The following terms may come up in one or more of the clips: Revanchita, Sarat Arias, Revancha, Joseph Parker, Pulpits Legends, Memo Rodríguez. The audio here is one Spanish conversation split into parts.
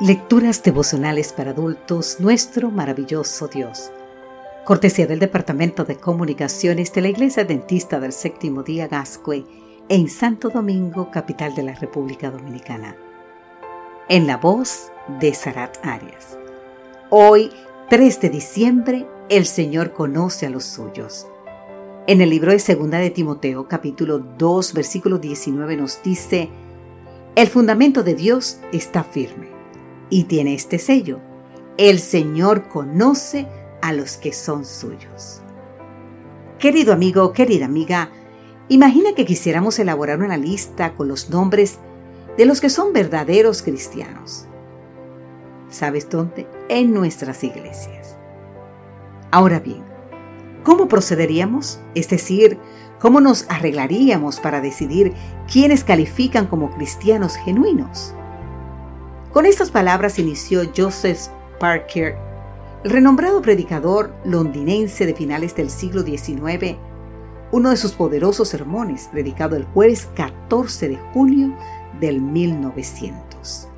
Lecturas devocionales para adultos, nuestro maravilloso Dios. Cortesía del Departamento de Comunicaciones de la Iglesia Adventista del Séptimo Día Gascue, en Santo Domingo, capital de la República Dominicana. En la voz de Sarat Arias. Hoy, 3 de diciembre, el Señor conoce a los suyos. En el libro de 2 de Timoteo, capítulo 2, versículo 19, nos dice: El fundamento de Dios está firme. Y tiene este sello: el Señor conoce a los que son suyos. Querido amigo, querida amiga, imagina que quisiéramos elaborar una lista con los nombres de los que son verdaderos cristianos. ¿Sabes dónde? En nuestras iglesias. Ahora bien, ¿cómo procederíamos? Es decir, ¿cómo nos arreglaríamos para decidir quiénes califican como cristianos genuinos? Con estas palabras inició Joseph Parker, el renombrado predicador londinense de finales del siglo XIX, uno de sus poderosos sermones, predicado el jueves 14 de junio del 1900.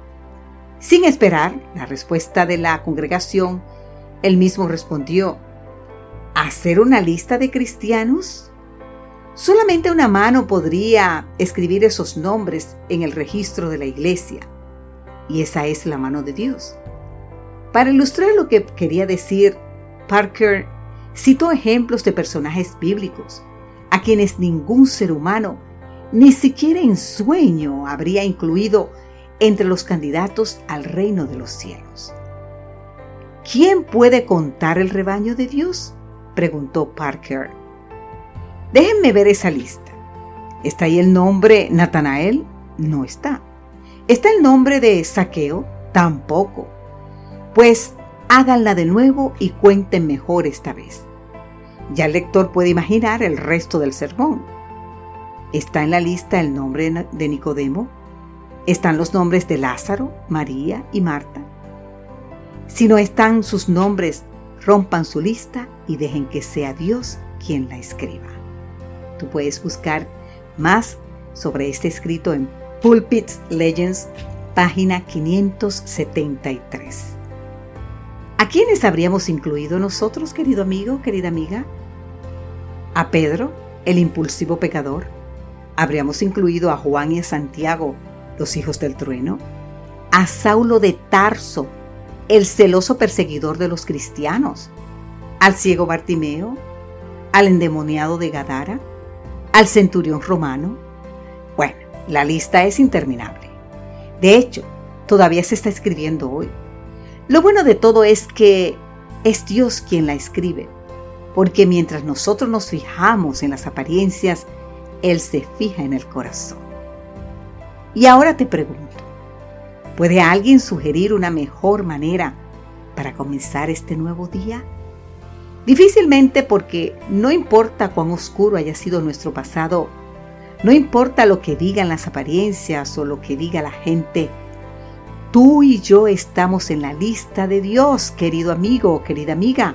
Sin esperar la respuesta de la congregación, él mismo respondió: ¿hacer una lista de cristianos? Solamente una mano podría escribir esos nombres en el registro de la iglesia. Y esa es la mano de Dios. Para ilustrar lo que quería decir, Parker citó ejemplos de personajes bíblicos, a quienes ningún ser humano, ni siquiera en sueño, habría incluido entre los candidatos al reino de los cielos. ¿Quién puede contar el rebaño de Dios?, preguntó Parker. Déjenme ver esa lista. ¿Está ahí el nombre Natanael? No está. ¿Está el nombre de Saqueo? Tampoco. Pues háganla de nuevo y cuenten mejor esta vez. Ya el lector puede imaginar el resto del sermón. ¿Está en la lista el nombre de Nicodemo? ¿Están los nombres de Lázaro, María y Marta? Si no están sus nombres, rompan su lista y dejen que sea Dios quien la escriba. Tú puedes buscar más sobre este escrito en Pulpits Legends, página 573. ¿A quiénes habríamos incluido nosotros, querido amigo, querida amiga? A Pedro, el impulsivo pecador. ¿Habríamos incluido a Juan y a Santiago, los hijos del trueno? A Saulo de Tarso, el celoso perseguidor de los cristianos. Al ciego Bartimeo, al endemoniado de Gadara, al centurión romano. Bueno, la lista es interminable. De hecho, todavía se está escribiendo hoy. Lo bueno de todo es que es Dios quien la escribe, porque mientras nosotros nos fijamos en las apariencias, Él se fija en el corazón. Y ahora te pregunto, ¿puede alguien sugerir una mejor manera para comenzar este nuevo día? Difícilmente, porque no importa cuán oscuro haya sido nuestro pasado, no importa lo que digan las apariencias o lo que diga la gente, tú y yo estamos en la lista de Dios, querido amigo o querida amiga.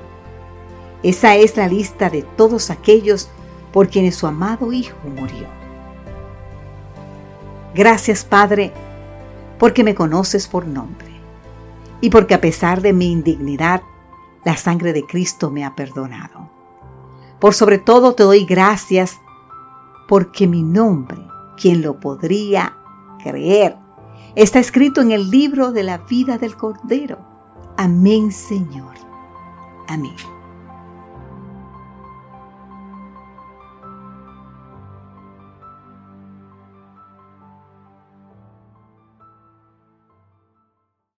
Esa es la lista de todos aquellos por quienes su amado Hijo murió. Gracias, Padre, porque me conoces por nombre y porque a pesar de mi indignidad, la sangre de Cristo me ha perdonado. Por sobre todo te doy gracias porque mi nombre, quien lo podría creer, está escrito en el libro de la vida del Cordero. Amén, Señor. Amén.